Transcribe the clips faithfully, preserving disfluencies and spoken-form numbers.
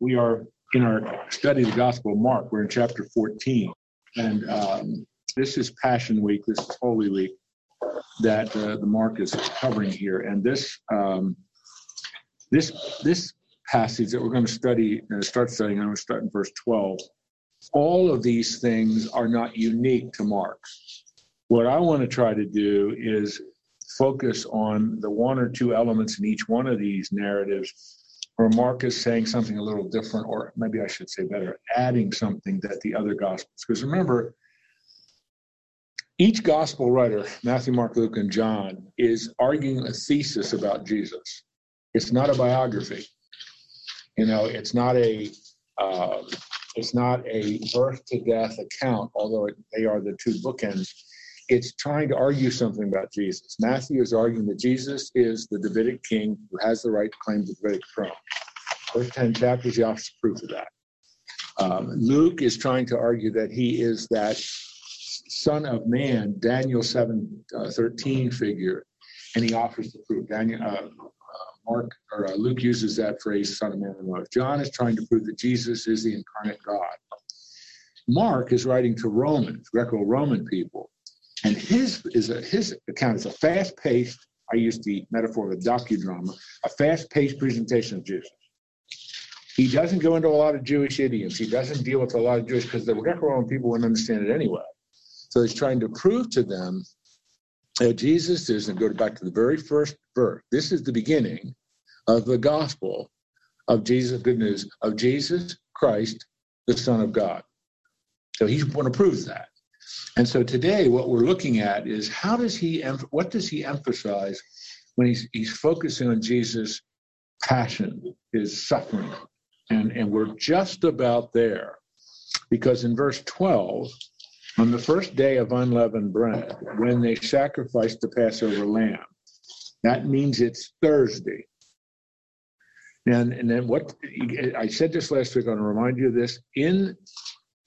We are in our study of the Gospel of Mark. We're in chapter fourteen. And um, this is Passion Week. This is Holy Week that uh, the Mark is covering here. And this um, this this passage that we're going to study, uh, start studying, I'm going to start in verse twelve. All of these things are not unique to Mark. What I want to try to do is focus on the one or two elements in each one of these narratives where Mark is saying something a little different, or maybe I should say better, adding something that the other Gospels. Because remember, each Gospel writer, Matthew, Mark, Luke, and John, is arguing a thesis about Jesus. It's not a biography. You know, it's not a uh, it's not a birth-to-death account, although it, they are the two bookends. It's trying to argue something about Jesus. Matthew is arguing that Jesus is the Davidic king who has the right to claim the Davidic throne. First ten chapters, the opposite proof of that. Um, Luke is trying to argue that he is that Son of Man, Daniel seven uh, thirteen figure, and he offers the proof. Daniel, uh, uh, Mark or uh, Luke uses that phrase, Son of Man in love. John is trying to prove that Jesus is the incarnate God. Mark is writing to Romans, Greco-Roman people. And his is a, his account is a fast-paced, I use the metaphor of a docudrama, a fast-paced presentation of Jesus. He doesn't go into a lot of Jewish idioms. He doesn't deal with a lot of Jewish, because the Greco-Roman people wouldn't understand it anyway. So he's trying to prove to them that Jesus is, and go back to the very first verse, this is the beginning of the gospel of Jesus, good news, of Jesus Christ, the Son of God. So he's going to prove that. And so today, what we're looking at is how does he, what does he emphasize when he's he's focusing on Jesus' passion, his suffering, and and we're just about there, because in verse twelve, on the first day of unleavened bread, when they sacrificed the Passover lamb, that means it's Thursday. And and then what I said this last week, I'm going to remind you of this in.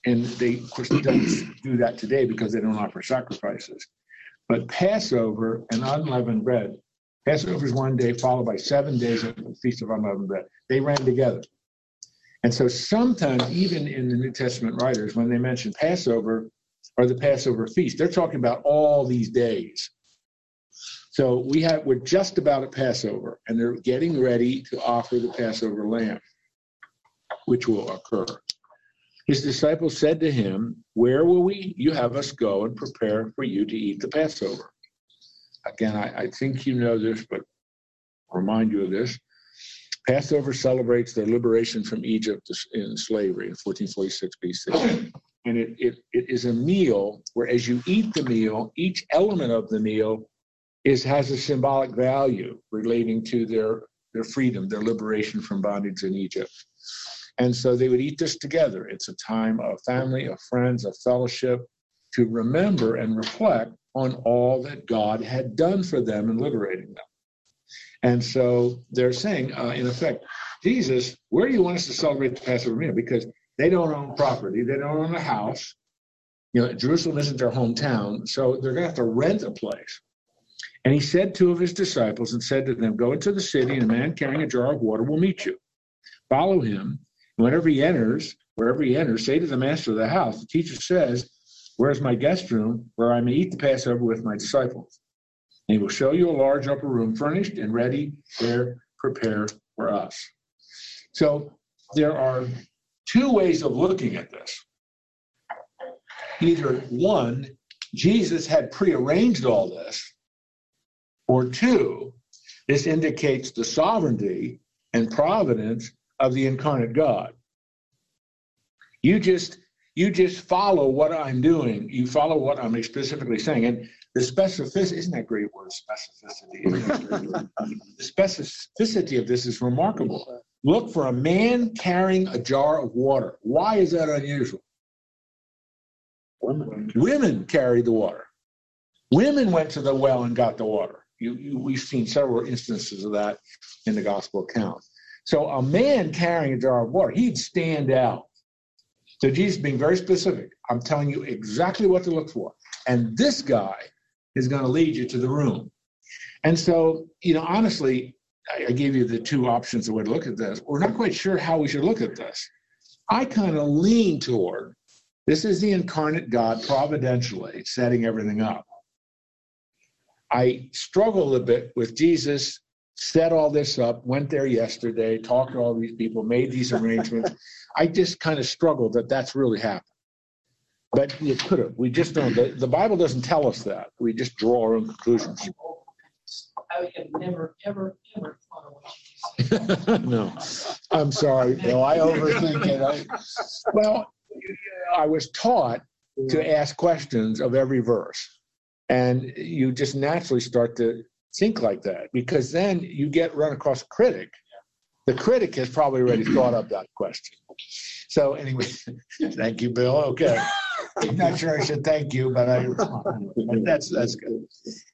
And they, of course, they don't do that today because they don't offer sacrifices. But Passover and unleavened bread, Passover is one day followed by seven days of the Feast of Unleavened Bread. They ran together. And so sometimes, even in the New Testament writers, when they mention Passover or the Passover feast, they're talking about all these days. So we have, we're just about at Passover, and they're getting ready to offer the Passover lamb, which will occur. His disciples said to him, where will we, you have us go and prepare for you to eat the Passover? Again, I, I think you know this, but I'll remind you of this. Passover celebrates their liberation from Egypt in slavery in fourteen forty-six B C. And it, it, it is a meal where as you eat the meal, each element of the meal is has a symbolic value relating to their, their freedom, their liberation from bondage in Egypt. And so they would eat this together. It's a time of family, of friends, of fellowship, to remember and reflect on all that God had done for them in liberating them. And so they're saying, uh, in effect, Jesus, where do you want us to celebrate the Passover meal? Because they don't own property. They don't own a house. You know, Jerusalem isn't their hometown, so they're going to have to rent a place. And he said two of his disciples and said to them, go into the city, and a man carrying a jar of water will meet you. Follow him. Whenever he enters, wherever he enters, say to the master of the house, the teacher says, where's my guest room where I may eat the Passover with my disciples? And he will show you a large upper room furnished and ready there, prepare for us. So there are two ways of looking at this. Either one, Jesus had prearranged all this, or two, this indicates the sovereignty and providence of the incarnate God. You just you just follow what I'm doing. You follow what I'm specifically saying. And the specificity, isn't that a great word, specificity? Isn't that a great word? The specificity of this is remarkable. Look for a man carrying a jar of water. Why is that unusual? Women, Women carried the water. Women went to the well and got the water. You, you, we've seen several instances of that in the gospel account. So a man carrying a jar of water, he'd stand out. So Jesus being very specific, I'm telling you exactly what to look for. And this guy is going to lead you to the room. And so, you know, honestly, I gave you the two options of way to look at this. We're not quite sure how we should look at this. I kind of lean toward this is the incarnate God providentially setting everything up. I struggle a bit with Jesus set all this up, went there yesterday, talked to all these people, made these arrangements. I just kind of struggle that that's really happened. But it could have. We just don't. The, the Bible doesn't tell us that. We just draw our own conclusions. I have never, ever, ever thought of what you said. No, I'm sorry, Bill. I overthink it. I, well, I was taught to ask questions of every verse. And you just naturally start to think like that, because then you get run across a critic. The critic has probably already thought up that question. So anyway, thank you, Bill. Okay. I'm not sure I should thank you, but I that's that's good.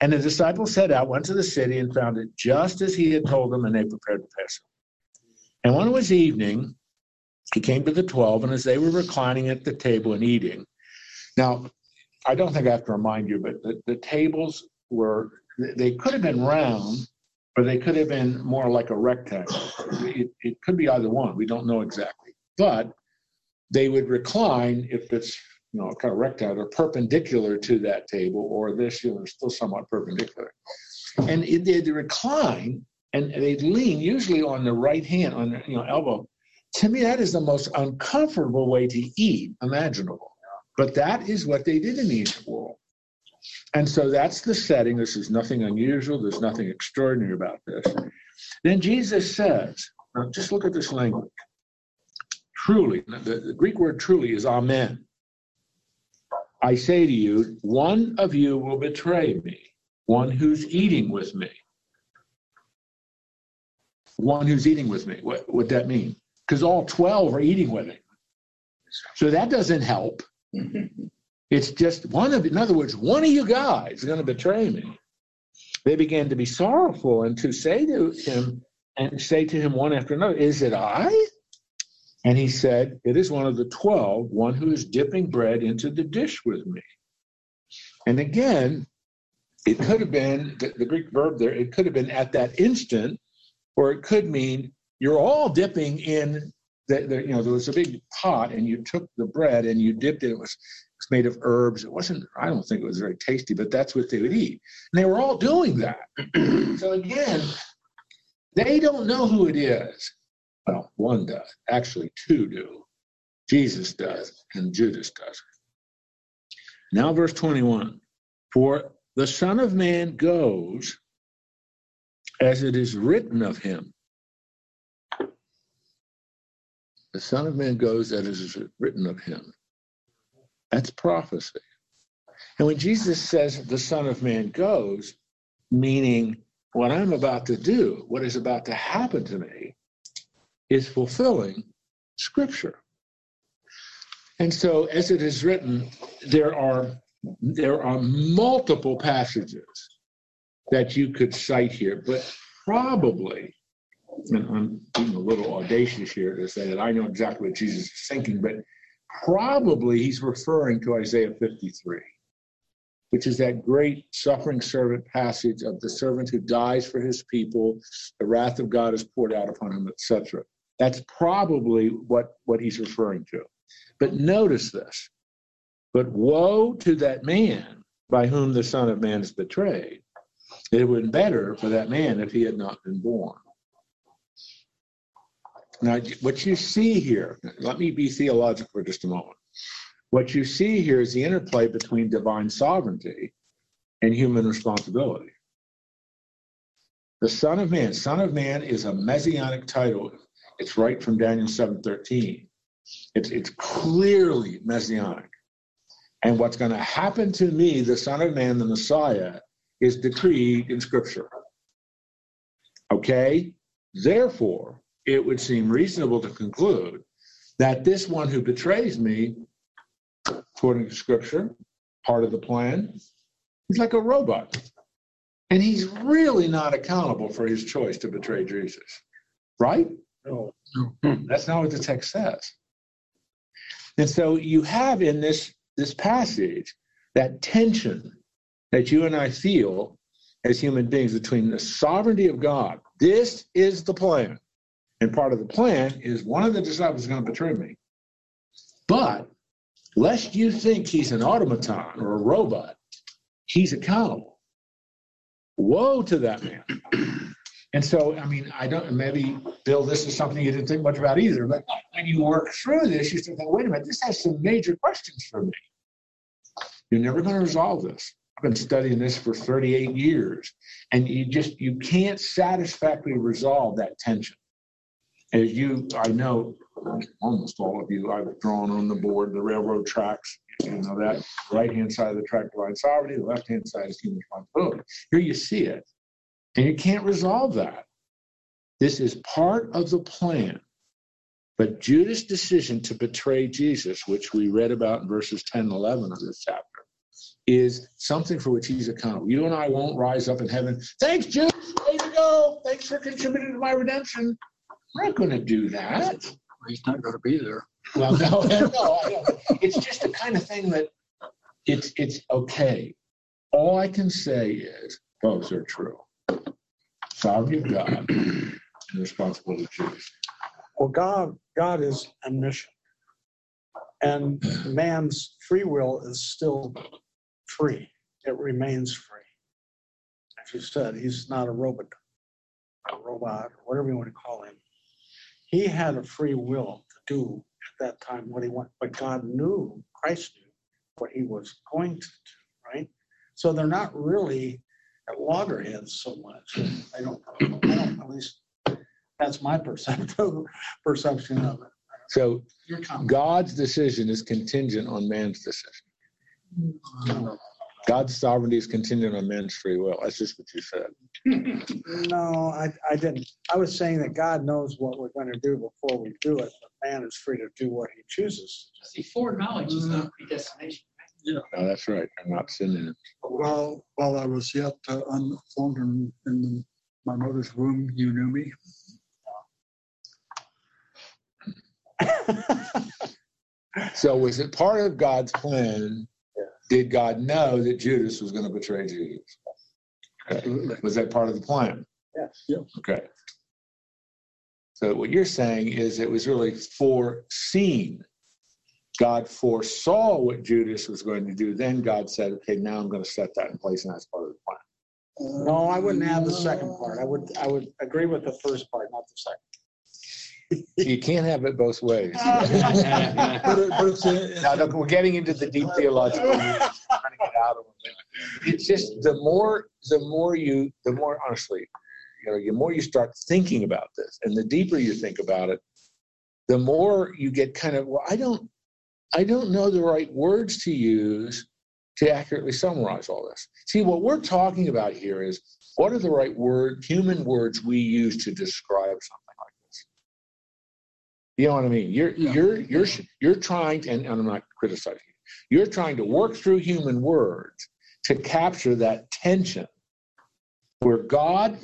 And the disciples set out, went to the city, and found it just as he had told them, and they prepared the Passover. And when it was evening, he came to the twelve, and as they were reclining at the table and eating. Now, I don't think I have to remind you, but the, the tables were, they could have been round, or they could have been more like a rectangle. It, it could be either one. We don't know exactly. But they would recline if it's, you know, kind of rectangular, perpendicular to that table, or this, you know, still somewhat perpendicular. And it, they'd recline, and they'd lean usually on the right hand, on the, you know, elbow. To me, that is the most uncomfortable way to eat imaginable. But that is what they did in the ancient world. And so that's the setting. This is nothing unusual. There's nothing extraordinary about this. Then Jesus says, now just look at this language. Truly, the, the Greek word truly is amen. I say to you, one of you will betray me, one who's eating with me. One who's eating with me. What would that mean? Because all twelve are eating with him. So that doesn't help. It's just one of, in other words, one of you guys is going to betray me. They began to be sorrowful and to say to him, and say to him one after another, is it I? And he said, it is one of the twelve, one who is dipping bread into the dish with me. And again, it could have been, the, the Greek verb there, it could have been at that instant, or it could mean you're all dipping in, the, the, you know, there was a big pot and you took the bread and you dipped it. It was, it was made of herbs. It wasn't, I don't think it was very tasty, but that's what they would eat. And they were all doing that. So again, they don't know who it is. Well, one does. Actually, two do. Jesus does, and Judas does. Now, verse twenty-one. For the Son of Man goes as it is written of him. The Son of Man goes as it is written of him. That's prophecy. And when Jesus says the Son of Man goes, meaning what I'm about to do, what is about to happen to me, is fulfilling Scripture. And so, as it is written, there are there are multiple passages that you could cite here, but probably, and I'm being a little audacious here to say that I know exactly what Jesus is thinking, but probably he's referring to Isaiah fifty-three, which is that great suffering servant passage of the servant who dies for his people, the wrath of God is poured out upon him, et cetera. That's probably what, what he's referring to. But notice this. But woe to that man by whom the Son of Man is betrayed. It would have been better for that man if he had not been born. Now, what you see here, let me be theological for just a moment. What you see here is the interplay between divine sovereignty and human responsibility. The Son of Man. Son of Man is a messianic title. It's right from Daniel seven thirteen. It's, it's clearly messianic. And what's going to happen to me, the Son of Man, the Messiah, is decreed in Scripture. Okay? Therefore, it would seem reasonable to conclude that this one who betrays me, according to Scripture, part of the plan, he's like a robot. And he's really not accountable for his choice to betray Jesus. Right? No. That's not what the text says. And so you have in this, this passage that tension that you and I feel as human beings between the sovereignty of God, This is the plan. And part of the plan is one of the disciples is going to betray me. But lest you think he's an automaton or a robot, he's accountable. Woe to that man. And so, I mean, I don't, maybe, Bill, this is something you didn't think much about either, but when you work through this, you think, wait a minute, this has some major questions for me. You're never going to resolve this. I've been studying this for thirty-eight years, and you just, you can't satisfactorily resolve that tension. As you, I know, almost all of you, I've drawn on the board, the railroad tracks, you know that, right-hand side of the track, divine sovereignty, the left-hand side is human responsibility. Here you see it. And you can't resolve that. This is part of the plan. But Judas' decision to betray Jesus, which we read about in verses ten and eleven of this chapter, is something for which he's accountable. You and I won't rise up in heaven, thanks, Judas, way to go. Thanks for contributing to my redemption. We're not going to do that. He's not going to be there. Well, no, no, I don't. It's just the kind of thing that it's, it's okay. All I can say is both are true. Sovereignty of God and the responsibility of Jesus. Well, God, God is omniscient, and man's free will is still free. It remains free. As you said, he's not a robot, a robot, or whatever you want to call him. He had a free will to do at that time what he wanted, but God knew, Christ knew, what he was going to do, right? So they're not really at loggerheads so much. I don't, I don't, at least that's my perception, perception of it. So God's decision is contingent on man's decision. God's sovereignty is contingent on man's free will. That's just what you said. No, I, I didn't. I was saying that God knows what we're going to do before we do it, but man is free to do what he chooses. See, foreknowledge is not predestination. Yeah, no, that's right. I'm not sinning. Well, while I was yet uh, unformed in, in my mother's womb, you knew me. So was it part of God's plan? Yeah. Did God know that Judas was going to betray Jesus? Okay. Absolutely. Was that part of the plan? Yes. Yeah. Okay. So what you're saying is it was really foreseen. God foresaw what Judas was going to do. Then God said, okay, now I'm going to set that in place, and that's part of the plan. No, I wouldn't have the second part. I would I would agree with the first part, not the second. You can't have it both ways. But it, but it's a, now, look, we're getting into the deep theological. It's just the more, the more you, the more, honestly, you know, the more you start thinking about this, and the deeper you think about it, the more you get kind of, well, I don't, I don't know the right words to use to accurately summarize all this. See, what we're talking about here is what are the right word, human words we use to describe something like this? You know what I mean? You're yeah. you're you're you're trying to, and I'm not criticizing you. You're trying to work through human words to capture that tension where God,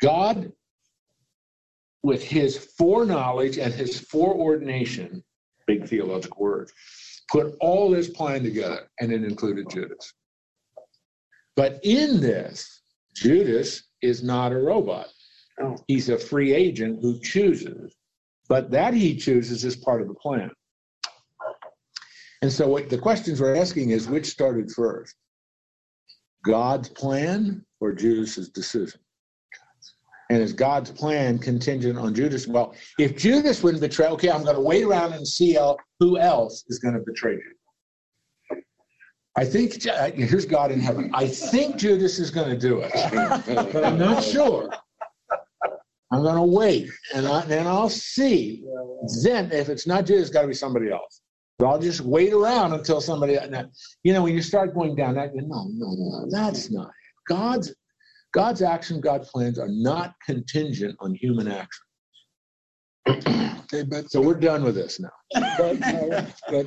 God, with His foreknowledge and His foreordination. Big theological word, put all this plan together, and it included Judas. But in this, Judas is not a robot. No. He's a free agent who chooses, but that he chooses is part of the plan. And so what the questions we're asking is, which started first? God's plan or Judas's decision? And is God's plan contingent on Judas? Well, if Judas wouldn't betray, okay, I'm going to wait around and see who else is going to betray you. I think, here's God in heaven. I think Judas is going to do it, but I'm not sure. I'm going to wait, and I, and I'll see. Then, if it's not Judas, it's got to be somebody else. So I'll just wait around until somebody, you know, when you start going down that, no, no, no, that's not it. God's God's action, God's plans are not contingent on human action. Okay, but, so we're done with this now. But, no, but,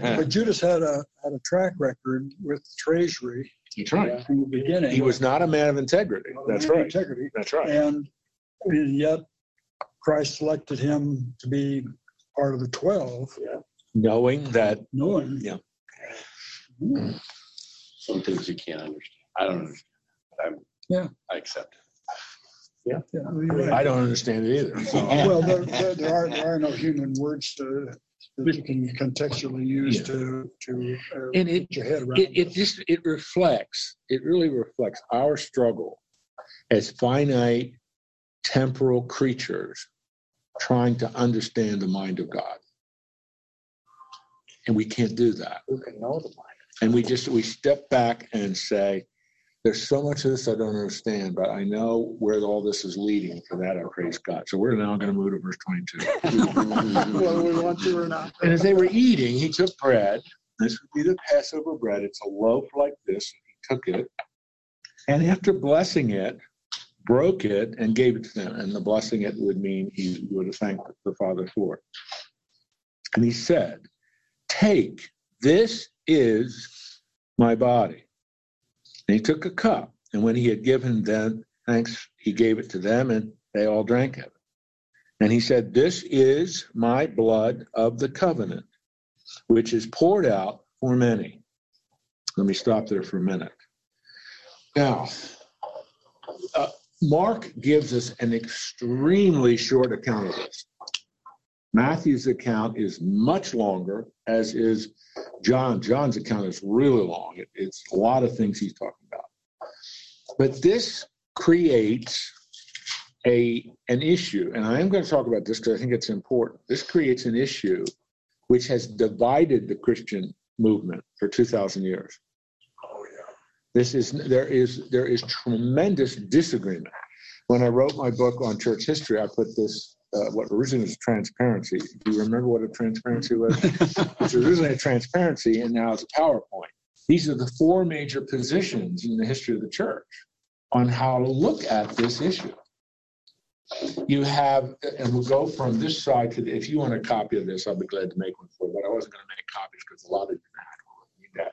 but Judas had a had a track record with the treasury. That's right. From the beginning, he was not a man of integrity. Well, That's right. Integrity. That's right. And, and yet, Christ selected him to be part of the twelve. Yeah. Knowing that. Knowing. Yeah. Mm. Some things you can't understand. I don't understand. I'm, yeah, I accept it. Yeah, yeah. I don't understand it either. So. Well, there, there, there are there are no human words to, that you can contextually use yeah. to to uh, and it, get your head around. It, it just it reflects. It really reflects our struggle as finite, temporal creatures trying to understand the mind of God, and we can't do that. We can know the mind, and we just we step back and say, there's so much of this I don't understand, but I know where all this is leading. For that, I praise God. So we're now going to move to verse twenty-two. Whether we want to or not. And as they were eating, he took bread. This would be the Passover bread. It's a loaf like this. He took it, and after blessing it, broke it and gave it to them. And the blessing it would mean he would have thanked the Father for it. And he said, "Take, this is my body." And he took a cup, and when he had given them thanks, he gave it to them, and they all drank of it. And he said, "This is my blood of the covenant, which is poured out for many." Let me stop there for a minute. Now, uh, Mark gives us an extremely short account of this. Matthew's account is much longer, as is John. John's account is really long. It, it's a lot of things he's talking about. But this creates a an issue, and I am going to talk about this because I think it's important. This creates an issue which has divided the Christian movement for two thousand years. Oh yeah. This is there is there is tremendous disagreement. When I wrote my book on church history, I put this. Uh, what originally was transparency. Do you remember what a transparency was? It's originally a transparency, and now it's a PowerPoint. These are the four major positions in the history of the church on how to look at this issue. You have, and we'll go from this side to the, if you want a copy of this, I'll be glad to make one for you, but I wasn't going to make copies because a lot of you need that.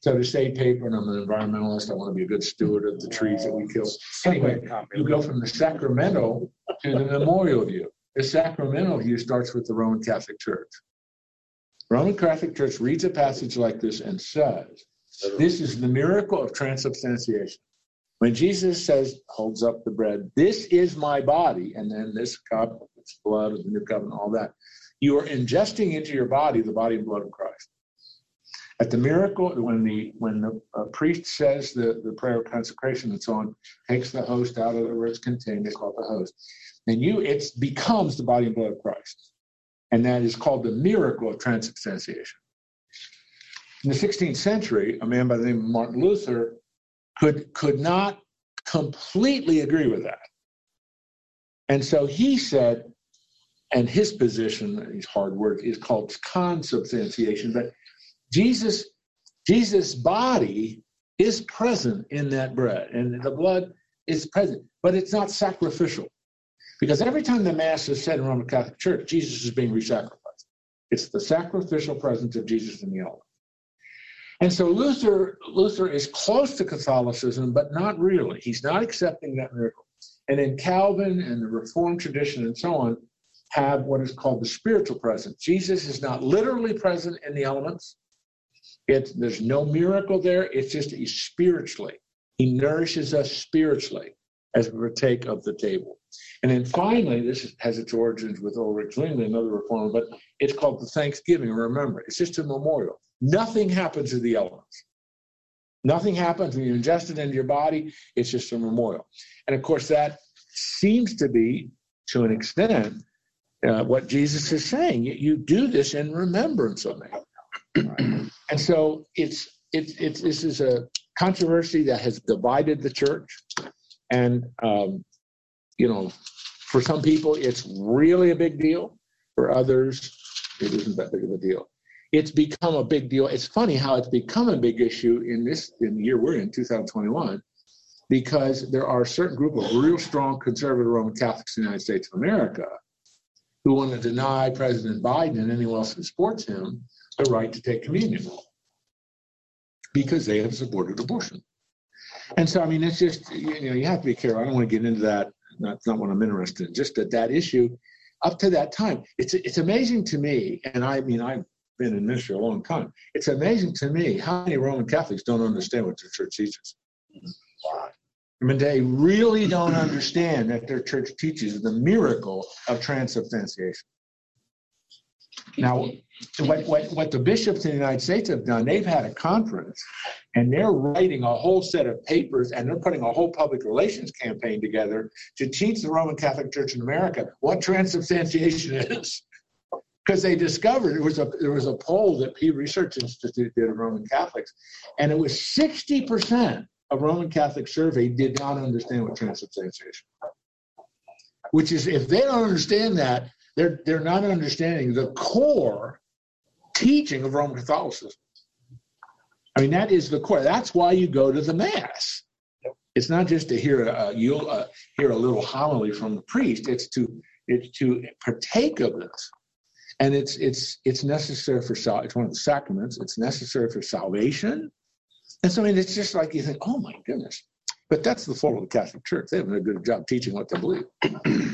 So to save paper, and I'm an environmentalist, I want to be a good steward of the trees that we kill. Anyway, you go from the sacramental to the memorial view. The sacramental view starts with the Roman Catholic Church. Roman Catholic Church reads a passage like this and says, this is the miracle of transubstantiation. When Jesus says, holds up the bread, this is my body, and then this cup, this blood of the new covenant, all that, you are ingesting into your body the body and blood of Christ. At the miracle, when the when the uh, priest says the, the prayer of consecration and so on, takes the host out of where it's contained, they call it the host. And you, it becomes the body and blood of Christ. And that is called the miracle of transubstantiation. In the sixteenth century, a man by the name of Martin Luther could, could not completely agree with that. And so he said, and his position, these hard words, is called consubstantiation, but Jesus, Jesus' body is present in that bread, and the blood is present, but it's not sacrificial. Because every time the Mass is said in the Roman Catholic Church, Jesus is being re-sacrificed. It's the sacrificial presence of Jesus in the altar. And so Luther, Luther is close to Catholicism, but not really. He's not accepting that miracle. And then Calvin and the Reformed tradition and so on have what is called the spiritual presence. Jesus is not literally present in the elements. It's, there's no miracle there. It's just he's spiritually. He nourishes us spiritually as we partake of the table. And then finally, this has its origins with Ulrich Zwingli, another reformer, but it's called the Thanksgiving. Remember, it's just a memorial. Nothing happens to the elements. Nothing happens when you ingest it into your body. It's just a memorial. And of course, that seems to be, to an extent, uh, what Jesus is saying. You, you do this in remembrance of me. Right. And so it's it's it's this is a controversy that has divided the church, and um, you know, for some people it's really a big deal. For others, it isn't that big of a deal. It's become a big deal. It's funny how it's become a big issue in this in the year we're in, two thousand twenty-one, because there are a certain group of real strong conservative Roman Catholics in the United States of America who want to deny President Biden and anyone else who supports him the right to take communion because they have supported abortion. And so, I mean, it's just, you know, you have to be careful. I don't want to get into that. That's not what I'm interested in. Just that that issue up to that time, it's it's amazing to me. And I mean, I've been in ministry a long time. It's amazing to me how many Roman Catholics don't understand what the church teaches. I mean, they really don't understand that their church teaches the miracle of transubstantiation. Now, what, what, what the bishops in the United States have done, they've had a conference, and they're writing a whole set of papers, and they're putting a whole public relations campaign together to teach the Roman Catholic Church in America what transubstantiation is. Because they discovered, it was a, there was a poll that Pew Research Institute did of Roman Catholics, and it was sixty percent of Roman Catholic survey did not understand what transubstantiation is. Which is, if they don't understand that, They're, they're not understanding the core teaching of Roman Catholicism. I mean, that is the core. That's why you go to the Mass. It's not just to hear a, you'll, uh, hear a little homily from the priest. It's to it's to partake of this. And it's it's it's necessary for salvation. It's one of the sacraments. It's necessary for salvation. And so, I mean, it's just like you think, oh, my goodness. But that's the fault of the Catholic Church. They haven't done a good job teaching what they believe.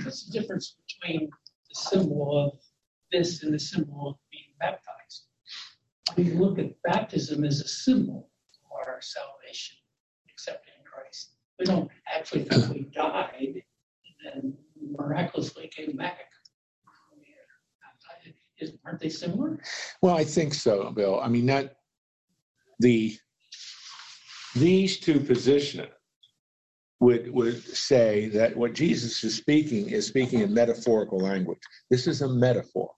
What's the difference between the symbol of this and the symbol of being baptized? We look at baptism as a symbol for our salvation, accepting Christ. We don't actually think we died and then miraculously came back. Aren't they similar? Well, I think so, Bill. I mean, that the these two positions would would say that what Jesus is speaking is speaking in metaphorical language. This is a metaphor.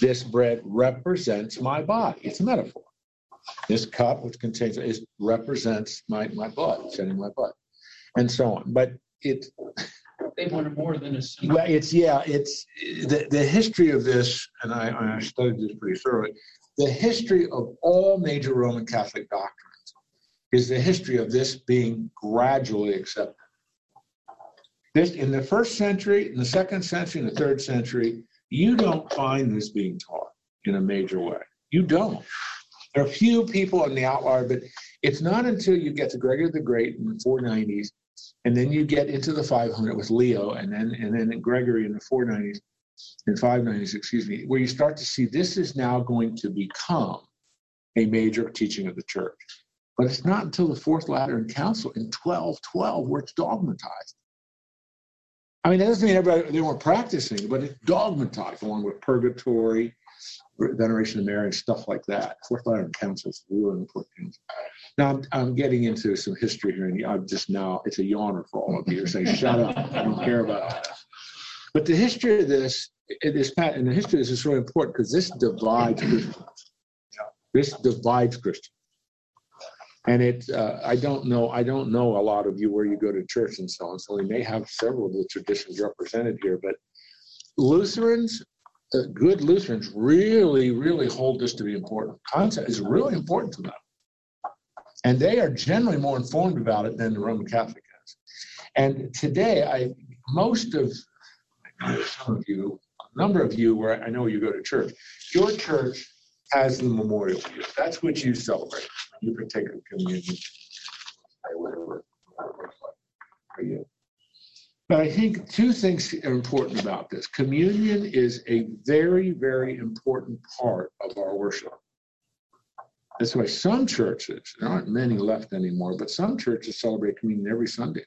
This bread represents my body. It's a metaphor. This cup, which contains it, represents my, my blood, shedding my blood, and so on. But it they wanted more than a symbol. Well, it's yeah, it's the, the history of this, and I, I studied this pretty thoroughly. The history of all major Roman Catholic doctrine is the history of this being gradually accepted. This, in the first century, in the second century, in the third century, you don't find this being taught in a major way. You don't. There are few people in the outlier, but it's not until you get to Gregory the Great in the four nineties, and then you get into the five hundred with Leo, and then and then Gregory in the four nineties, in five nineties, excuse me, where you start to see this is now going to become a major teaching of the church. But it's not until the Fourth Lateran Council in twelve twelve where it's dogmatized. I mean, that doesn't mean everybody they weren't practicing, but it's dogmatized along with purgatory, veneration of Mary, and stuff like that. Fourth Lateran Council is really important. Now, I'm, I'm getting into some history here, and I'm just now, it's a yawner for all of you. You're saying, shut up, I don't care about all that. But the history of this, it is, and the history of this is really important because this divides Christians. This divides Christians. And it, uh, I don't know, I don't know a lot of you where you go to church and so on, so we may have several of the traditions represented here, but Lutherans, uh, good Lutherans really, really hold this to be important. Concept is really important to them. And they are generally more informed about it than the Roman Catholic is. And today, I, most of, some of you, a number of you where I know you go to church, your church has the memorial year. That's what you celebrate. You partake of communion, whatever. For you. But I think two things are important about this. Communion is a very, very important part of our worship. That's why some churches, there aren't many left anymore, but some churches celebrate communion every Sunday.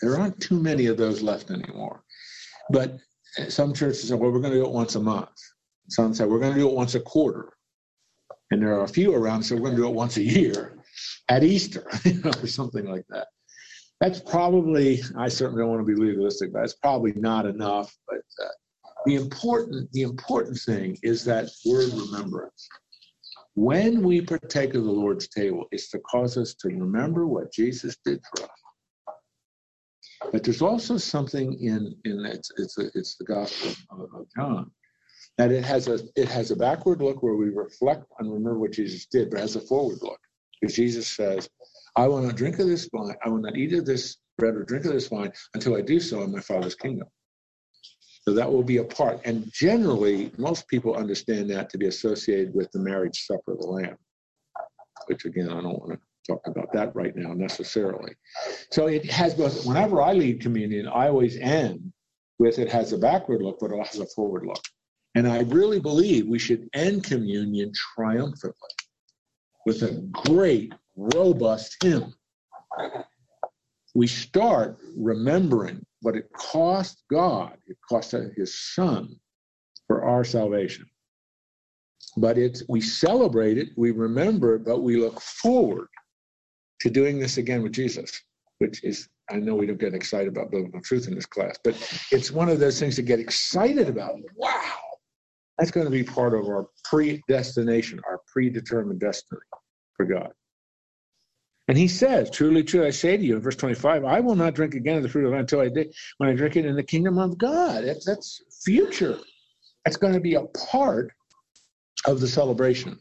There aren't too many of those left anymore. But some churches say, well, we're going to do it once a month. Some say, we're going to do it once a quarter. And there are a few around, so we're going to do it once a year at Easter, you know, or something like that. That's probably, I certainly don't want to be legalistic, but that's probably not enough. But uh, the important the important thing is that word remembrance. When we partake of the Lord's table, it's to cause us to remember what Jesus did for us. But there's also something in, in it's, it's, a, it's the Gospel of, of John. That it has a it has a backward look where we reflect and remember what Jesus did, but has a forward look. Because Jesus says, I will not drink of this wine, I will not eat of this bread or drink of this wine until I do so in my Father's kingdom. So that will be a part. And generally, most people understand that to be associated with the marriage supper of the Lamb, which again, I don't want to talk about that right now necessarily. So it has both. Whenever I lead communion, I always end with it has a backward look, but it has a forward look. And I really believe we should end communion triumphantly with a great, robust hymn. we start remembering what it cost God. It cost his son for our salvation. But it's, we celebrate it, we remember it, but we look forward to doing this again with Jesus, which is, I know we don't get excited about biblical truth in this class, but it's one of those things to get excited about. Wow, that's going to be part of our predestination, our predetermined destiny for God. And he says, truly, truly, I say to you, in verse twenty-five, I will not drink again of the fruit of it until I did, when I drink it in the kingdom of God. That's, that's future. That's going to be a part of the celebration.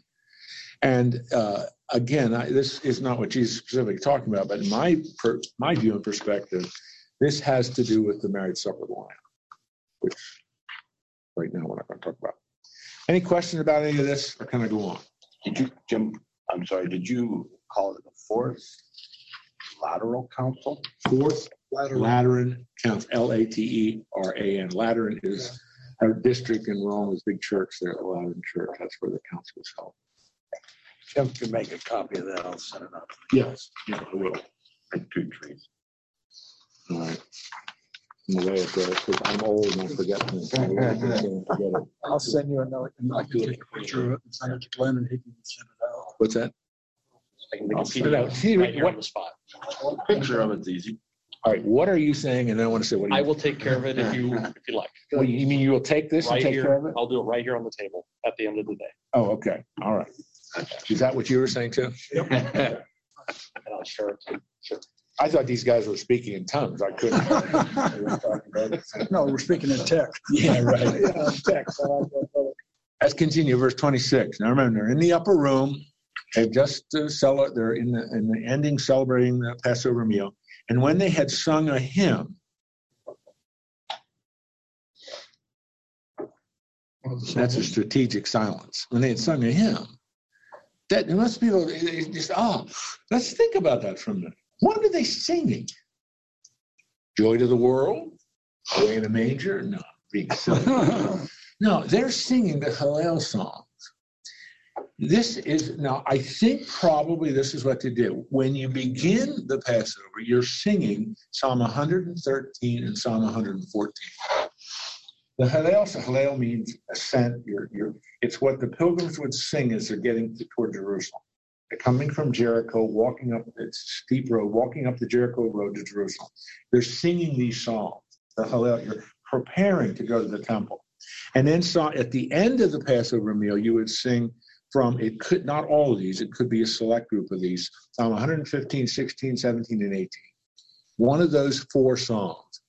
And uh, again, I, this is not what Jesus is specifically talking about, but in my, per, my view and perspective, this has to do with the marriage supper of the Lamb, which right now we're not going to talk about. Any questions about any of this, or can I go on? Did you, Jim, I'm sorry, did you call it the Fourth Lateran Council? Fourth Lateran, Lateran Council, L A T E R A N. Lateran is... Yeah. Our district in Rome is a big church there, the Lateran Church. That's where the council is held. Jim can make a copy of that. I'll send it up. Yes, yeah, I will. Like two trees. All right. In the way it goes, because I'm old and I forget things. I forget I'll send you a note and I can take a picture of it and send it to Glenn and he can send it out. What's that? I can make I'll send it out. See, right here on the spot. A picture of it's easy. All right, what are you saying? And then I want to say, what do you I will take care of it if you if you like. Well, you mean you will take this right and take here, care of it? I'll do it right here on the table at the end of the day. Oh, okay. All right. Is that what you were saying too? Yep. And I'll share it too. Sure. I thought these guys were speaking in tongues. I couldn't. No, we're speaking in text. Yeah, right. Yeah, text. Let's continue, verse twenty-six. Now remember, they're in the upper room. They just uh, sell it. They're in the in the ending, celebrating the Passover meal. And when they had sung a hymn, that's a strategic silence. When they had sung a hymn, that there must be just, oh, let's think about that for a minute. What are they singing? Joy to the world? Away in a manger? No, being silly. No, they're singing the Hallel song. This is, now I think probably this is what they do. When you begin the Passover, you're singing Psalm one hundred thirteen and Psalm one hundred fourteen. The Hallel, so Hallel means ascent. You're, you're, it's what the pilgrims would sing as they're getting to, toward Jerusalem. They're coming from Jericho, walking up, it's steep road, walking up the Jericho road to Jerusalem. They're singing these psalms, the Hallel, you're preparing to go to the temple. And then so, at the end of the Passover meal, you would sing from, it could, not all of these, it could be a select group of these, Psalm one hundred fifteen, sixteen, seventeen, and eighteen. One of those four songs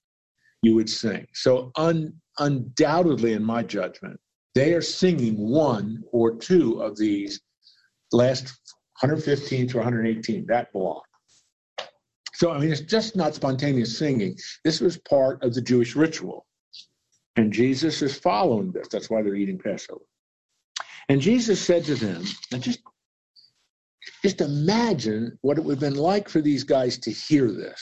you would sing. So un, undoubtedly, in my judgment, they are singing one or two of these last one hundred fifteen to one hundred eighteen, that block. So, I mean, it's just not spontaneous singing. This was part of the Jewish ritual. And Jesus is following this. That's why they're eating Passover. And Jesus said to them, now just, just imagine what it would have been like for these guys to hear this.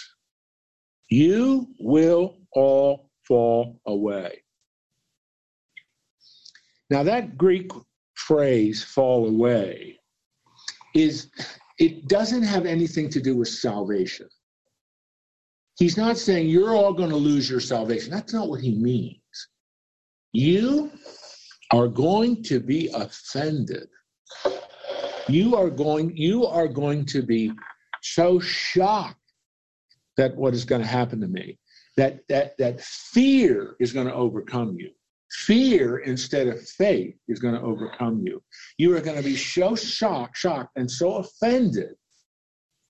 You will all fall away. Now that Greek phrase, fall away, is, it doesn't have anything to do with salvation. He's not saying you're all going to lose your salvation. That's not what he means. You are going to be offended. You are going, you are going to be so shocked that what is going to happen to me, that that that fear is going to overcome you. Fear instead of faith is going to overcome you. You are going to be so shocked, shocked, and so offended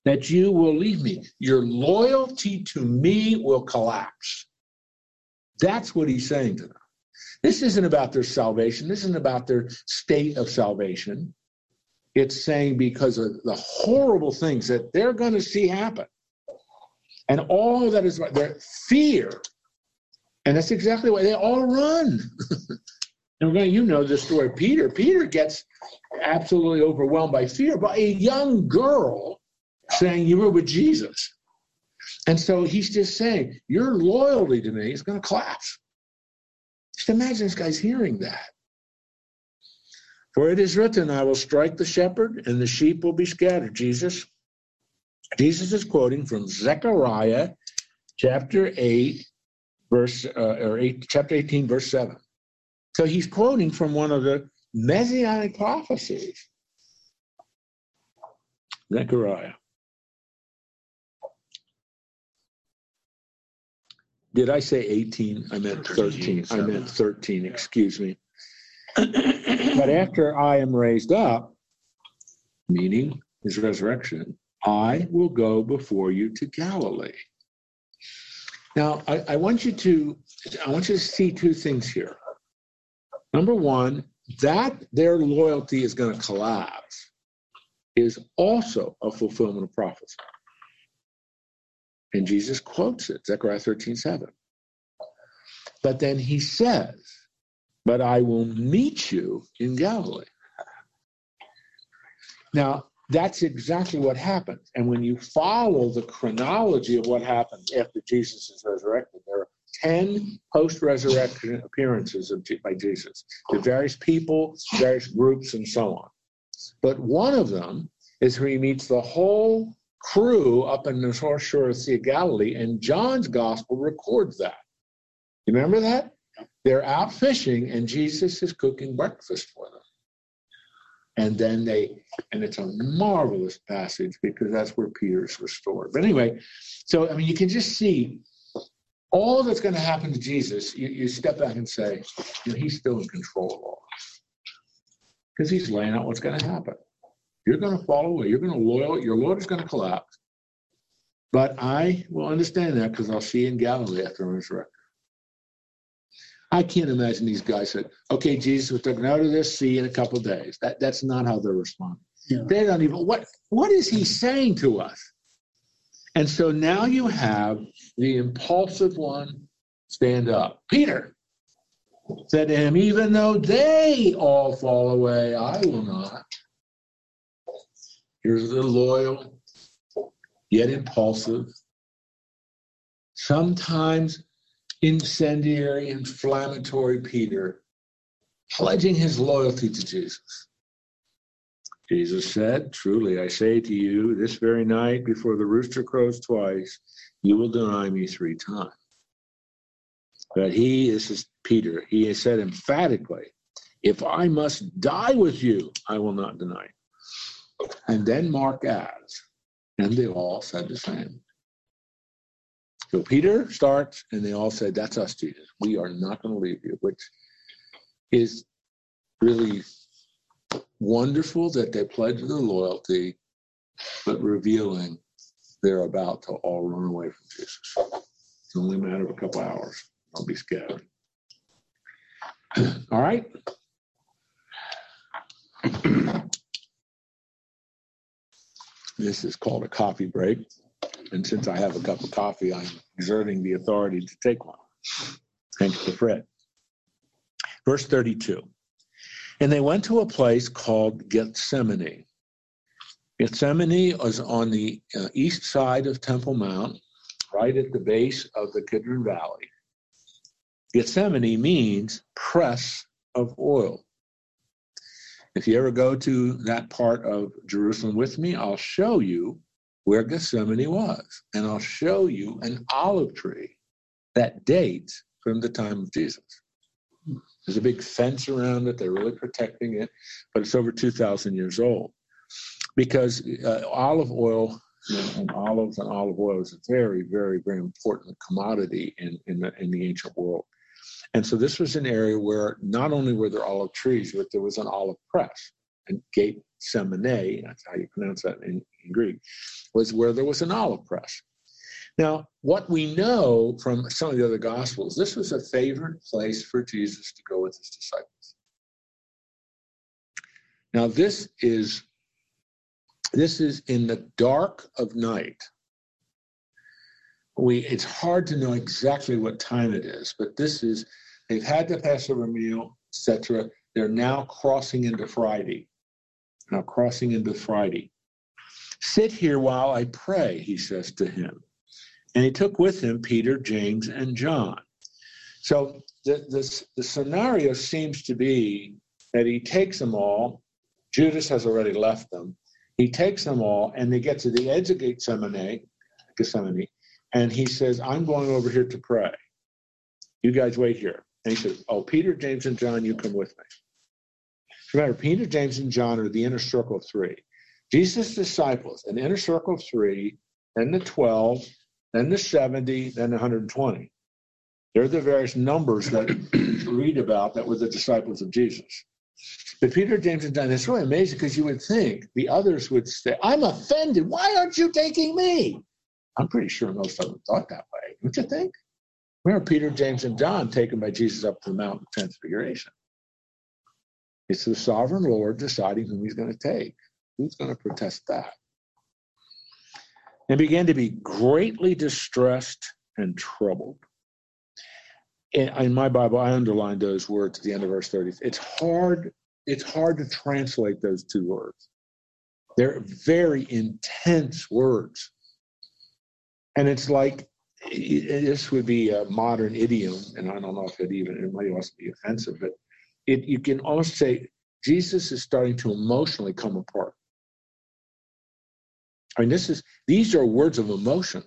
that you will leave me. Your loyalty to me will collapse. That's what he's saying to them. This isn't about their salvation. This isn't about their state of salvation. It's saying because of the horrible things that they're going to see happen. And all that is their fear. And that's exactly why they all run. And we're going to, you know the story of Peter. Peter gets absolutely overwhelmed by fear by a young girl saying, you were with Jesus. And so he's just saying, your loyalty to me is going to collapse. Just imagine this guy's hearing that. For it is written, I will strike the shepherd and the sheep will be scattered. Jesus Jesus is quoting from Zechariah chapter eight, verse uh, or eight, chapter eighteen, verse seven. So he's quoting from one of the messianic prophecies. Zechariah. Did I say eighteen? I meant thirteen. I meant thirteen, excuse me. But after I am raised up, meaning his resurrection, I will go before you to Galilee. Now, I, I want you to, I want you to see two things here. Number one, that their loyalty is going to collapse is also a fulfillment of prophecy. And Jesus quotes it, Zechariah thirteen seven. But then he says, but I will meet you in Galilee. Now, that's exactly what happens. And when you follow the chronology of what happens after Jesus is resurrected, there are ten post-resurrection appearances of, by Jesus to various people, various groups, and so on. But one of them is where he meets the whole crew up in the North Shore of the Sea of Galilee, and John's gospel records that. You remember that? They're out fishing, and Jesus is cooking breakfast for them. And then they, and it's a marvelous passage because that's where Peter's restored. But anyway, so, I mean, you can just see all that's going to happen to Jesus. You, you step back and say, you know, he's still in control of all this because he's laying out what's going to happen. You're going to fall away. You're going to loyal. Your Lord is going to collapse. But I will understand that because I'll see you in Galilee after I'm resurrected. I can't imagine these guys said, okay, Jesus, we took note of this, see you in a couple of days. That, that's not how they're responding. Yeah. They don't even, what, what is he saying to us? And so now you have the impulsive one stand up. Peter said to him, even though they all fall away, I will not. Here's the loyal, yet impulsive, sometimes incendiary, inflammatory Peter, pledging his loyalty to Jesus. Jesus said, truly, I say to you, this very night before the rooster crows twice, you will deny me three times. But he, this is Peter, he has said emphatically, if I must die with you, I will not deny you. And then Mark adds, and they all said the same. So Peter starts, and they all said, that's us, Jesus. We are not going to leave you, which is really wonderful that they pledge their loyalty, but revealing they're about to all run away from Jesus. It's only a matter of a couple hours. I'll be scattered. All right? This is called a coffee break. And since I have a cup of coffee, I'm exerting the authority to take one. Thanks to Fred. Verse thirty-two. And they went to a place called Gethsemane. Gethsemane is on the uh, east side of Temple Mount, right at the base of the Kidron Valley. Gethsemane means press of oil. If you ever go to that part of Jerusalem with me, I'll show you where Gethsemane was, and I'll show you an olive tree that dates from the time of Jesus. There's a big fence around it. They're really protecting it, but it's over two thousand years old because uh, olive oil you know, and olives and olive oil is a very, very, very important commodity in, in, the, in the ancient world. And so this was an area where not only were there olive trees, but there was an olive press. And Gethsemane, that's how you pronounce that in, in Greek, was where there was an olive press. Now, what we know from some of the other Gospels, this was a favorite place for Jesus to go with his disciples. Now, this is, this is in the dark of night. We, it's hard to know exactly what time it is, but this is, they've had the Passover meal, et cetera. They're now crossing into Friday. Now crossing into Friday. Sit here while I pray, he says to him. And he took with him Peter, James, and John. So the, the, the scenario seems to be that he takes them all. Judas has already left them. He takes them all, and they get to the edge of Gethsemane, Gethsemane, and he says, I'm going over here to pray. You guys wait here. And he says, oh, Peter, James, and John, you come with me. Remember, Peter, James, and John are the inner circle of three. Jesus' disciples, an inner circle of three, then the twelve, then the seventy, then the one hundred twenty. They're the various numbers that you read about that were the disciples of Jesus. But Peter, James, and John, it's really amazing because you would think the others would say, I'm offended. Why aren't you taking me? I'm pretty sure most of them thought that way. Don't you think? Remember, Peter, James, and John taken by Jesus up to the Mount of Transfiguration. It's the sovereign Lord deciding whom he's going to take. Who's going to protest that? They began to be greatly distressed and troubled. In, in my Bible, I underlined those words at the end of verse thirty. It's hard, it's hard to translate those two words. They're very intense words. And it's like, this would be a modern idiom, and I don't know if it even, it might also be offensive, but it, you can almost say Jesus is starting to emotionally come apart. I mean, this is, these are words of emotion.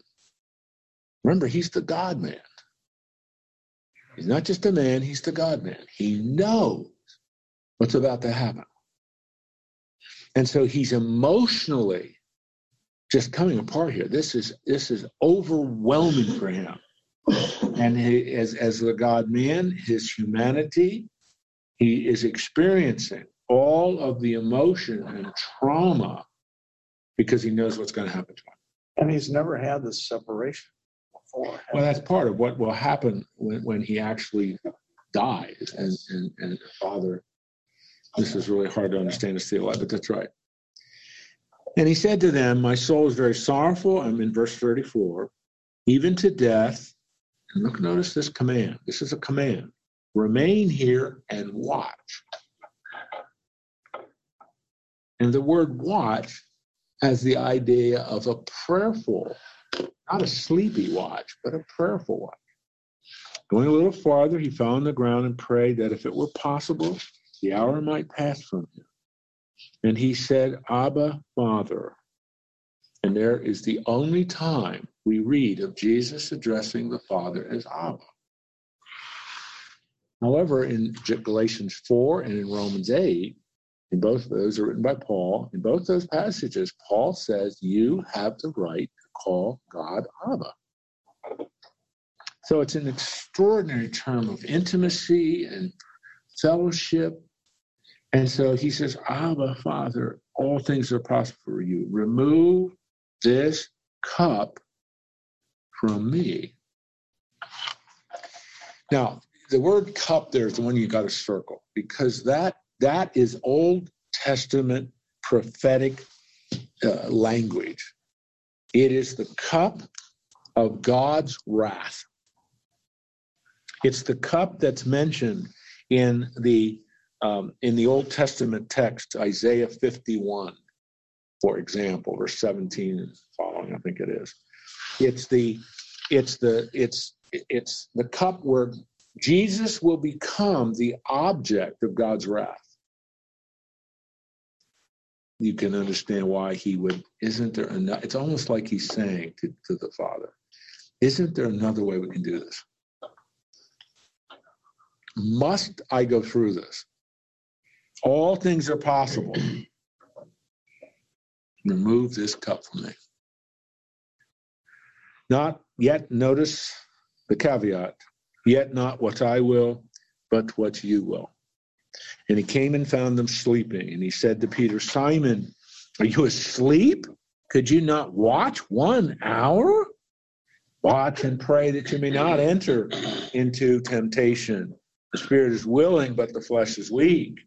Remember, he's the God man. He's not just a man, he's the God man. He knows what's about to happen. And so he's emotionally just coming apart here. This is this is overwhelming for him. And he, as, as the God man, his humanity, he is experiencing all of the emotion and trauma because he knows what's going to happen to him. And he's never had this separation. Well, that's part of what will happen when, when he actually dies. And, and, and Father, this is really hard to understand as theology, but that's right. And he said to them, my soul is very sorrowful. I'm in verse thirty-four, even to death. And look, notice this command. This is a command. Remain here and watch. And the word watch has the idea of a prayerful, not a sleepy watch, but a prayerful watch. Going a little farther, he fell on the ground and prayed that if it were possible, the hour might pass from him. And he said, Abba, Father. And there is the only time we read of Jesus addressing the Father as Abba. However, in Galatians four and in Romans eight, in both of those are written by Paul, in both those passages, Paul says, you have the right call God Abba. So it's an extraordinary term of intimacy and fellowship. And so he says, Abba, Father, all things are possible for you. Remove this cup from me. Now, the word cup there is the one you got to circle, because that that is Old Testament prophetic uh, language. It is the cup of God's wrath. It's the cup that's mentioned in the um, in the Old Testament text, Isaiah fifty-one, for example, verse seventeen and following, I think it is. It's the it's the it's it's the cup where Jesus will become the object of God's wrath. You can understand why he would, isn't there enough? It's almost like he's saying to, to the Father, isn't there another way we can do this? Must I go through this? All things are possible. Remove this cup from me. Not yet, notice the caveat, yet not what I will, but what you will. And he came and found them sleeping. And he said to Peter, Simon, are you asleep? Could you not watch one hour? Watch and pray that you may not enter into temptation. The spirit is willing, but the flesh is weak.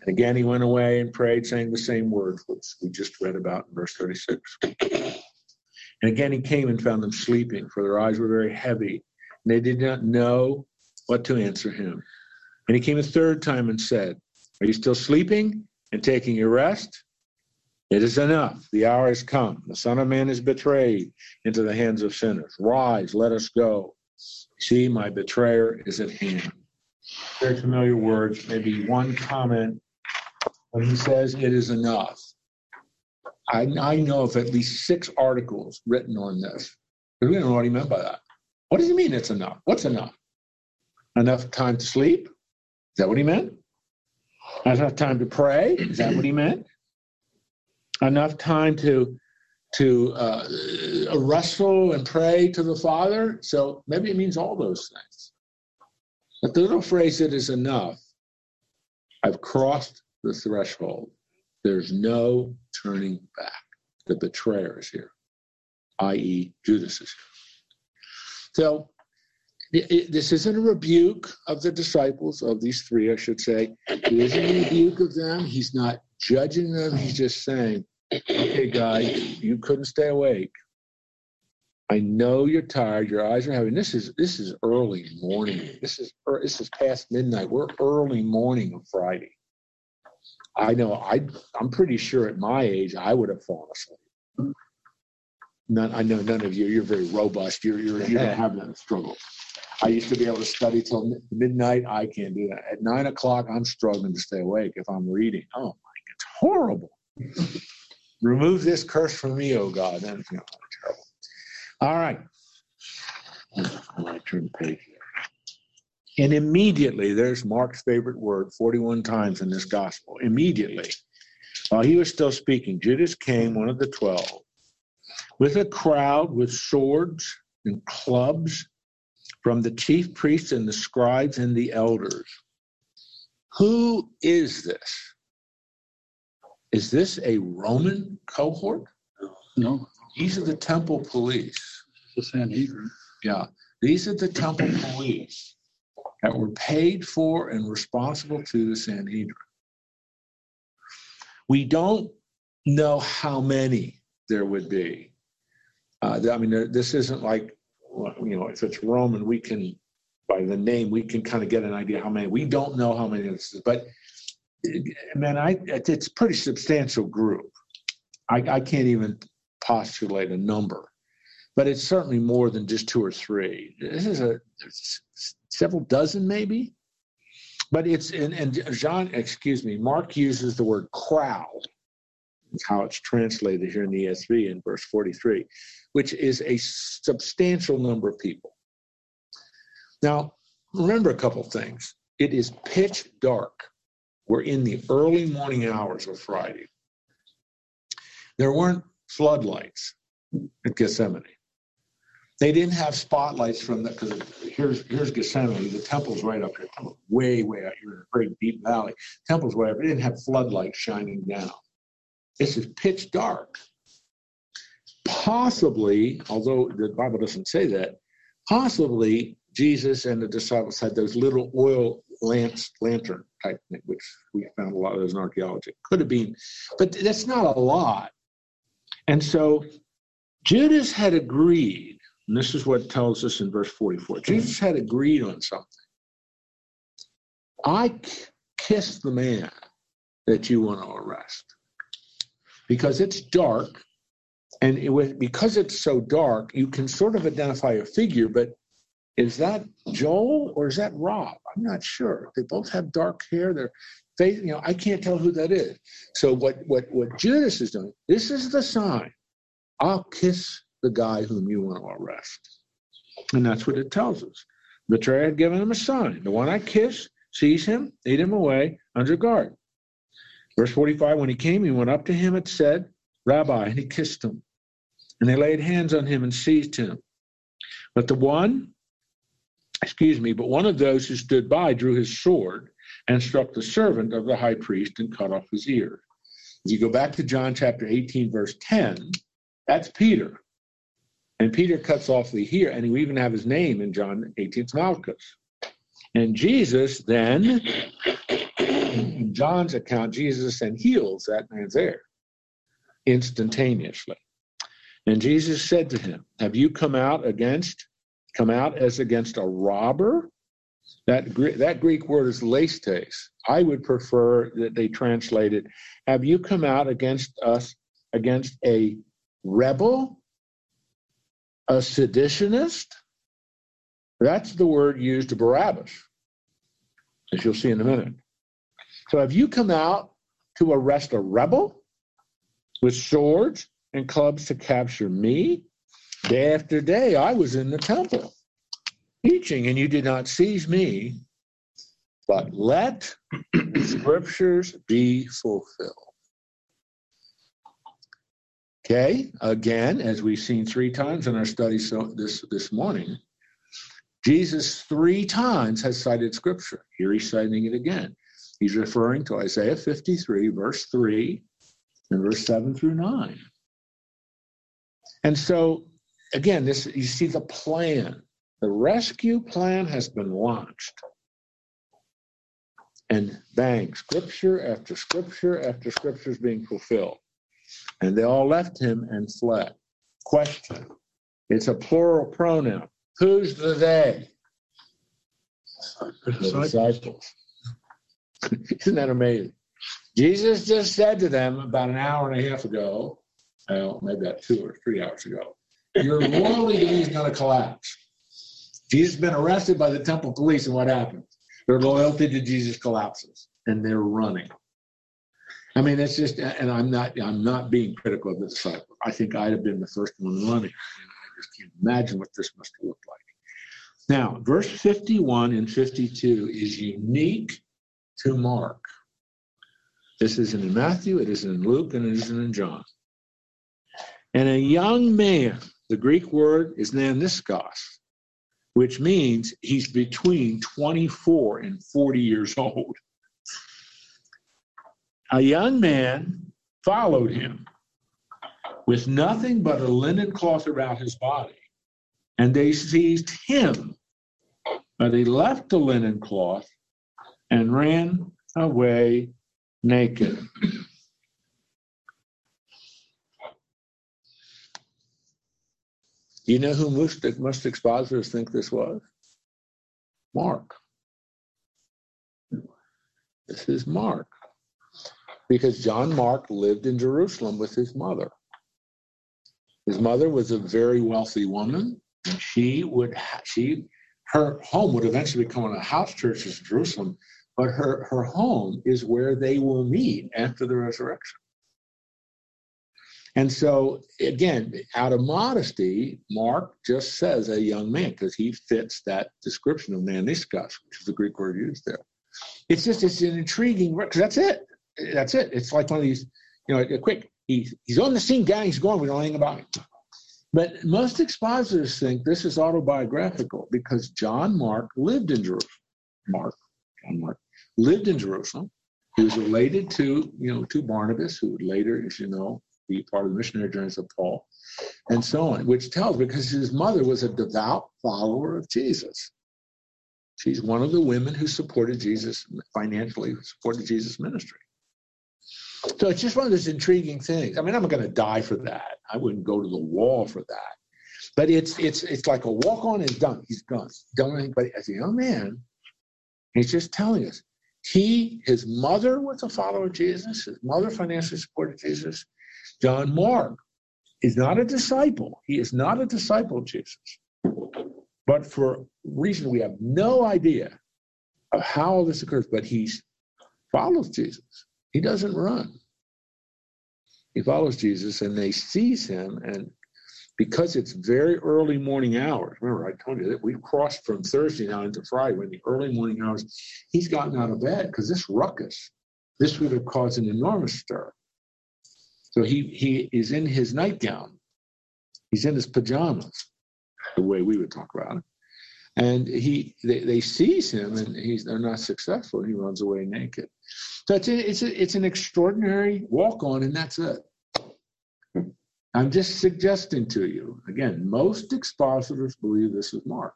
And again, he went away and prayed, saying the same words, which we just read about in verse thirty-six. And again, he came and found them sleeping, for their eyes were very heavy. And they did not know what to answer him. And he came a third time and said, are you still sleeping and taking your rest? It is enough. The hour has come. The Son of Man is betrayed into the hands of sinners. Rise, let us go. See, my betrayer is at hand. Very familiar words. Maybe one comment when he says, it is enough. I, I know of at least six articles written on this. We don't know what he meant by that. What does he mean it's enough? What's enough? Enough time to sleep? Is that what he meant? Enough time to pray? Is that what he meant? Enough time to to uh, wrestle and pray to the Father? So maybe it means all those things. But the little phrase, it is enough, I've crossed the threshold. There's no turning back. The betrayer is here, that is. Judas is here. So it, it, this isn't a rebuke of the disciples, of these three, I should say. It isn't a rebuke of them. He's not judging them. He's just saying, okay, guys, you couldn't stay awake. I know you're tired. Your eyes are heavy. This is this is early morning. This is this is past midnight. We're early morning on Friday. I know. I I'm pretty sure at my age I would have fallen asleep. None. I know none of you. You're very robust. You're you're you don't have that struggle. I used to be able to study till midnight. I can't do that. At nine o'clock, I'm struggling to stay awake if I'm reading. Oh my, it's horrible. Remove this curse from me, oh God. That's you know, terrible. All right. I want to turn the page here. And immediately, there's Mark's favorite word forty-one times in this gospel. Immediately. While he was still speaking, Judas came, one of the twelve, with a crowd with swords and clubs from the chief priests and the scribes and the elders. Who is this? Is this a Roman cohort? No. These are the temple police. The Sanhedrin. Yeah. These are the temple police that were paid for and responsible to the Sanhedrin. We don't know how many there would be. Uh, I mean, there, this isn't like, you know, if it's Roman, we can, by the name, we can kind of get an idea how many. We don't know how many this is, but man, I, it's a pretty substantial group. I, I can't even postulate a number, but it's certainly more than just two or three. This is a several dozen maybe, but it's, and, and John, excuse me, Mark uses the word crowd. That's how it's translated here in the E S V in verse forty-three, which is a substantial number of people. Now, remember a couple things. It is pitch dark. We're in the early morning hours of Friday. There weren't floodlights at Gethsemane. They didn't have spotlights from the, because here's here's Gethsemane. The temple's right up here, way, way out here in a very deep valley. Temple's way up. They didn't have floodlights shining down. This is pitch dark. Possibly, although the Bible doesn't say that, possibly Jesus and the disciples had those little oil Lance, lantern type thing, which we found a lot of those in archaeology. Could have been, but that's not a lot. And so Judas had agreed, and this is what it tells us in verse forty-four, Judas had agreed on something. I kiss the man that you want to arrest. Because it's dark, and it was, because it's so dark, you can sort of identify a figure, but is that Joel or is that Rob? I'm not sure. They both have dark hair. They're, they, you know, I can't tell who that is. So what, what, what Judas is doing, this is the sign. I'll kiss the guy whom you want to arrest. And that's what it tells us. The betrayer had given him a sign. The one I kiss, seize him, lead him away, under guard. Verse forty-five, when he came, he went up to him and said, Rabbi, and he kissed him. And they laid hands on him and seized him. But the one... Excuse me, but one of those who stood by drew his sword and struck the servant of the high priest and cut off his ear. If you go back to John chapter eighteen, verse ten, that's Peter. And Peter cuts off the ear, and you even have his name in John eighteen's Malchus. And Jesus then, in John's account, Jesus then heals that man's ear instantaneously. And Jesus said to him, have you come out against... come out as against a robber? That, that Greek word is leistes. I would prefer that they translate it, have you come out against us, against a rebel, a seditionist? That's the word used to Barabbas, as you'll see in a minute. So have you come out to arrest a rebel, with swords and clubs to capture me. Day after day I was in the temple teaching, and you did not seize me, but let the scriptures be fulfilled. Okay, again, as we've seen three times in our study so this, this morning, Jesus three times has cited scripture. Here he's citing it again. He's referring to Isaiah fifty-three, verse three, and verse seven through nine. And so, again, this you see the plan. The rescue plan has been launched. And bang, scripture after scripture after scripture is being fulfilled. And they all left him and fled. Question. It's a plural pronoun. Who's the they? The disciples. Isn't that amazing? Jesus just said to them about an hour and a half ago, well, maybe about two or three hours ago, your worldly gain is going to collapse. Jesus has been arrested by the temple police, and what happens? Their loyalty to Jesus collapses, and they're running. I mean, that's just, and I'm not, I'm not being critical of the disciples. I think I'd have been the first one running. I just can't imagine what this must have looked like. Now, verse fifty-one and fifty-two is unique to Mark. This isn't in Matthew, it isn't in Luke, and it isn't in John. And a young man, the Greek word is naniskos, which means he's between twenty-four and forty years old. A young man followed him with nothing but a linen cloth around his body, and they seized him, but he left the linen cloth and ran away naked. You know who most expositors think this was? Mark. This is Mark. Because John Mark lived in Jerusalem with his mother. His mother was a very wealthy woman, and she would ha- she her home would eventually become a house church in Jerusalem, but her, her home is where they will meet after the resurrection. And so, again, out of modesty, Mark just says a young man, because he fits that description of naniskos, which is the Greek word used there. It's just, it's an intriguing word, because that's it. That's it. It's like one of these, you know, quick, he, he's on the scene, gang, he's going, we don't know anything about him. But most expositors think this is autobiographical because John Mark lived in Jerusalem. Mark, John Mark, lived in Jerusalem. He was related to, you know, to Barnabas, who would later, as you know, be part of the missionary journeys of Paul, and so on, which tells because his mother was a devout follower of Jesus. She's one of the women who supported Jesus financially, who supported Jesus' ministry. So it's just one of those intriguing things. I mean, I'm not going to die for that. I wouldn't go to the wall for that. But it's it's it's like a walk on and done. He's done. Done anybody as a young man. He's just telling us he his mother was a follower of Jesus. His mother financially supported Jesus. John Mark is not a disciple. He is not a disciple of Jesus. But for reason we have no idea of how all this occurs, but he follows Jesus. He doesn't run. He follows Jesus, and they seize him, and because it's very early morning hours, remember I told you that we've crossed from Thursday now into Friday, when the early morning hours, he's gotten out of bed because this ruckus, this would have caused an enormous stir. So he, he is in his nightgown. He's in his pajamas, the way we would talk about it. And he they, they seize him, and he's they're not successful. He runs away naked. So it's a, it's a, it's an extraordinary walk on, and that's it. I'm just suggesting to you again. Most expositors believe this is Mark.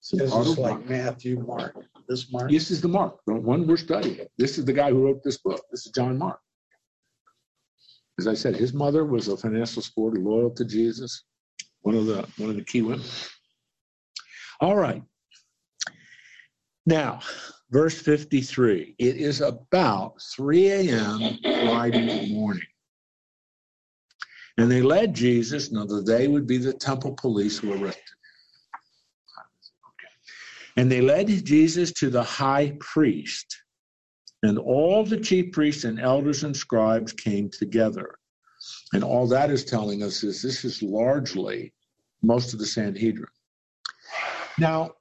So this is like Mark. Matthew, Mark. This Mark. This is the Mark, the one we're studying. This is the guy who wrote this book. This is John Mark. As I said, his mother was a financial supporter, loyal to Jesus, one of the one of the key women. All right. Now, verse fifty-three. It is about three a.m. Friday morning. And they led Jesus. Now, the they would be the temple police who arrested him. Okay. And they led Jesus to the high priest. And all the chief priests and elders and scribes came together. And all that is telling us is this is largely most of the Sanhedrin. Now,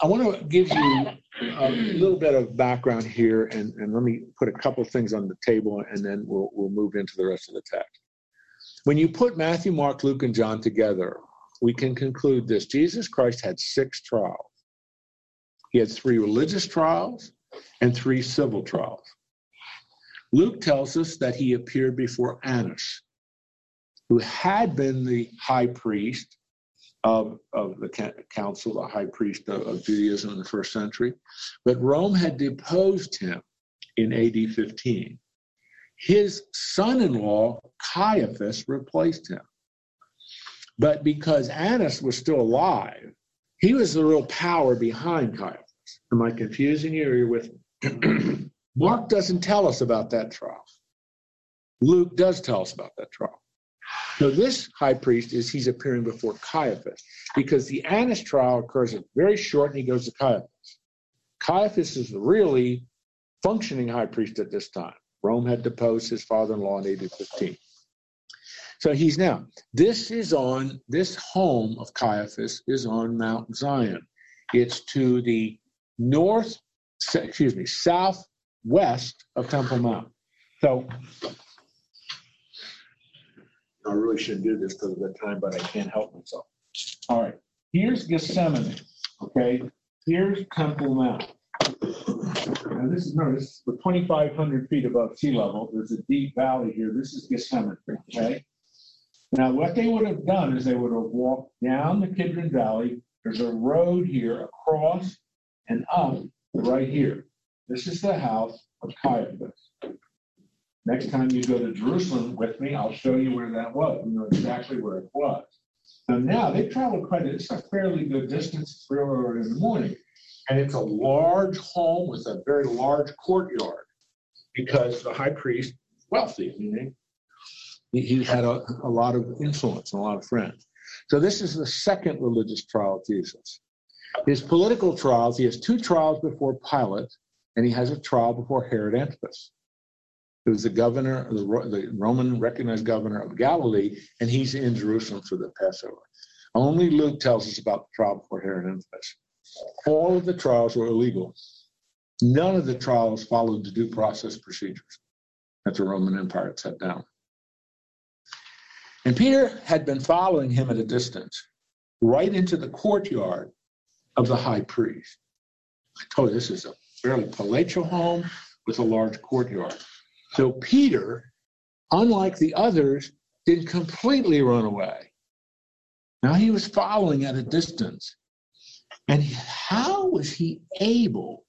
I want to give you a little bit of background here, and, and let me put a couple of things on the table, and then we'll, we'll move into the rest of the text. When you put Matthew, Mark, Luke, and John together, we can conclude this. Jesus Christ had six trials. He had three religious trials and three civil trials. Luke tells us that he appeared before Annas, who had been the high priest of, of the council, the high priest of, of Judaism in the first century. But Rome had deposed him in A D fifteen. His son-in-law, Caiaphas, replaced him. But because Annas was still alive, he was the real power behind Caiaphas. Am I confusing you, or you're with me? Mark doesn't tell us about that trial. Luke does tell us about that trial. So this high priest is, he's appearing before Caiaphas, because the Annas trial occurs at very short, and he goes to Caiaphas. Caiaphas is the really functioning high priest at this time. Rome had deposed his father-in-law in A D fifteen. So he's now, this is on, this home of Caiaphas is on Mount Zion. It's to the north, excuse me, southwest of Temple Mount. So I really shouldn't do this because of the time, but I can't help myself. All right, here's Gethsemane, okay? Here's Temple Mount. Now this is, no, this is twenty-five hundred feet above sea level. There's a deep valley here. This is Gethsemane, okay? Now, what they would have done is they would have walked down the Kidron Valley. There's a road here across and up right here. This is the house of Caiaphas. Next time you go to Jerusalem with me, I'll show you where that was. You know exactly where it was. So now they traveled quite a, it's a fairly good distance. It's real early in the morning. And it's a large home with a very large courtyard, because the high priest, wealthy, you know, he had a, a lot of influence and a lot of friends. So this is the second religious trial of Jesus. His political trials, he has two trials before Pilate, and he has a trial before Herod Antipas, who's the governor, the, the Roman recognized governor of Galilee, and he's in Jerusalem for the Passover. Only Luke tells us about the trial before Herod Antipas. All of the trials were illegal. None of the trials followed the due process procedures that the Roman Empire had set down. And Peter had been following him at a distance, right into the courtyard of the high priest. I told you, this is a fairly palatial home with a large courtyard. So Peter, unlike the others, didn't completely run away. Now he was following at a distance. And how was he able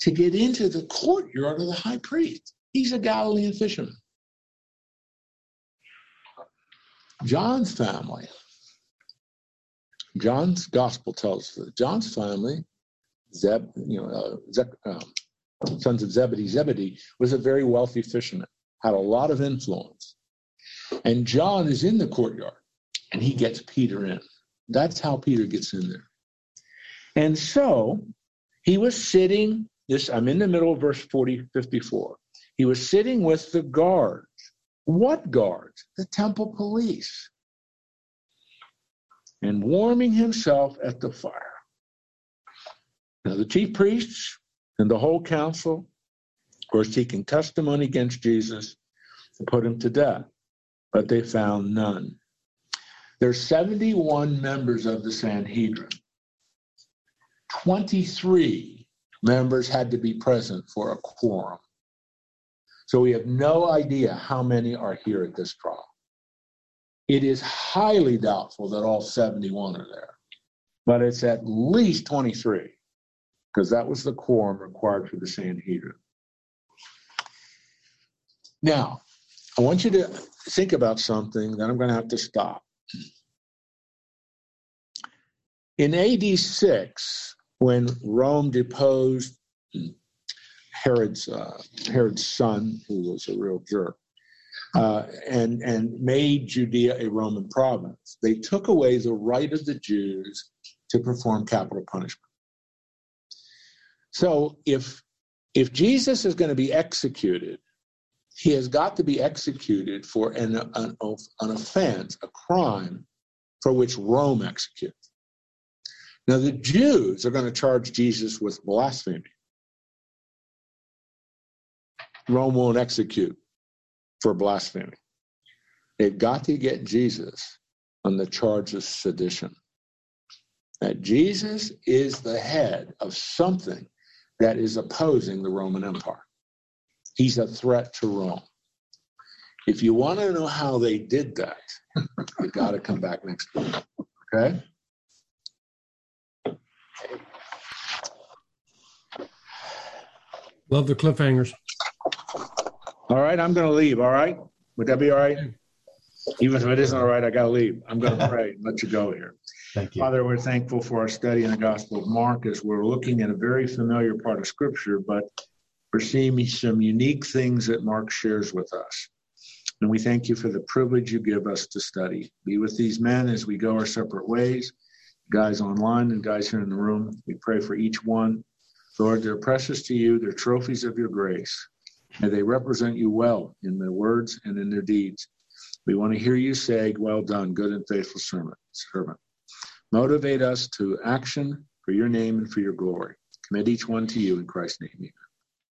to get into the courtyard of the high priest? He's a Galilean fisherman. John's family, John's gospel tells us that John's family, Zeb, you know, uh, Zeb, um, sons of Zebedee, Zebedee was a very wealthy fisherman, had a lot of influence. And John is in the courtyard, and he gets Peter in. That's how Peter gets in there. And so he was sitting, this, I'm in the middle of verse forty, fifty-four. He was sitting with the guards. What guards? The temple police. And warming himself at the fire. Now the chief priests and the whole council were seeking testimony against Jesus to put him to death, but they found none. There's seventy-one members of the Sanhedrin. twenty-three members had to be present for a quorum. So we have no idea how many are here at this trial. It is highly doubtful that all seventy-one are there, but it's at least twenty-three, because that was the quorum required for the Sanhedrin. Now, I want you to think about something, then I'm going to have to stop. In A D six, when Rome deposed Herod's uh, Herod's son, who was a real jerk, uh, and and made Judea a Roman province, they took away the right of the Jews to perform capital punishment. So if if Jesus is going to be executed, he has got to be executed for an, an, an offense, a crime for which Rome executes. Now, the Jews are going to charge Jesus with blasphemy. Rome won't execute for blasphemy. They've got to get Jesus on the charge of sedition. That Jesus is the head of something that is opposing the Roman Empire. He's a threat to Rome. If you want to know how they did that, you got to come back next week. Okay? Love the cliffhangers. All right, I'm going to leave, all right? Would that be all right? Even if it isn't all right, I got to leave. I'm going to pray and let you go here. Thank you. Father, we're thankful for our study in the Gospel of Mark as we're looking at a very familiar part of Scripture, but we're seeing some unique things that Mark shares with us. And we thank you for the privilege you give us to study. Be with these men as we go our separate ways, guys online and guys here in the room. We pray for each one. Lord, they're precious to you. They're trophies of your grace. May they represent you well in their words and in their deeds. We want to hear you say, well done, good and faithful servant. Motivate us to action for your name and for your glory. Commit each one to you in Christ's name. Amen.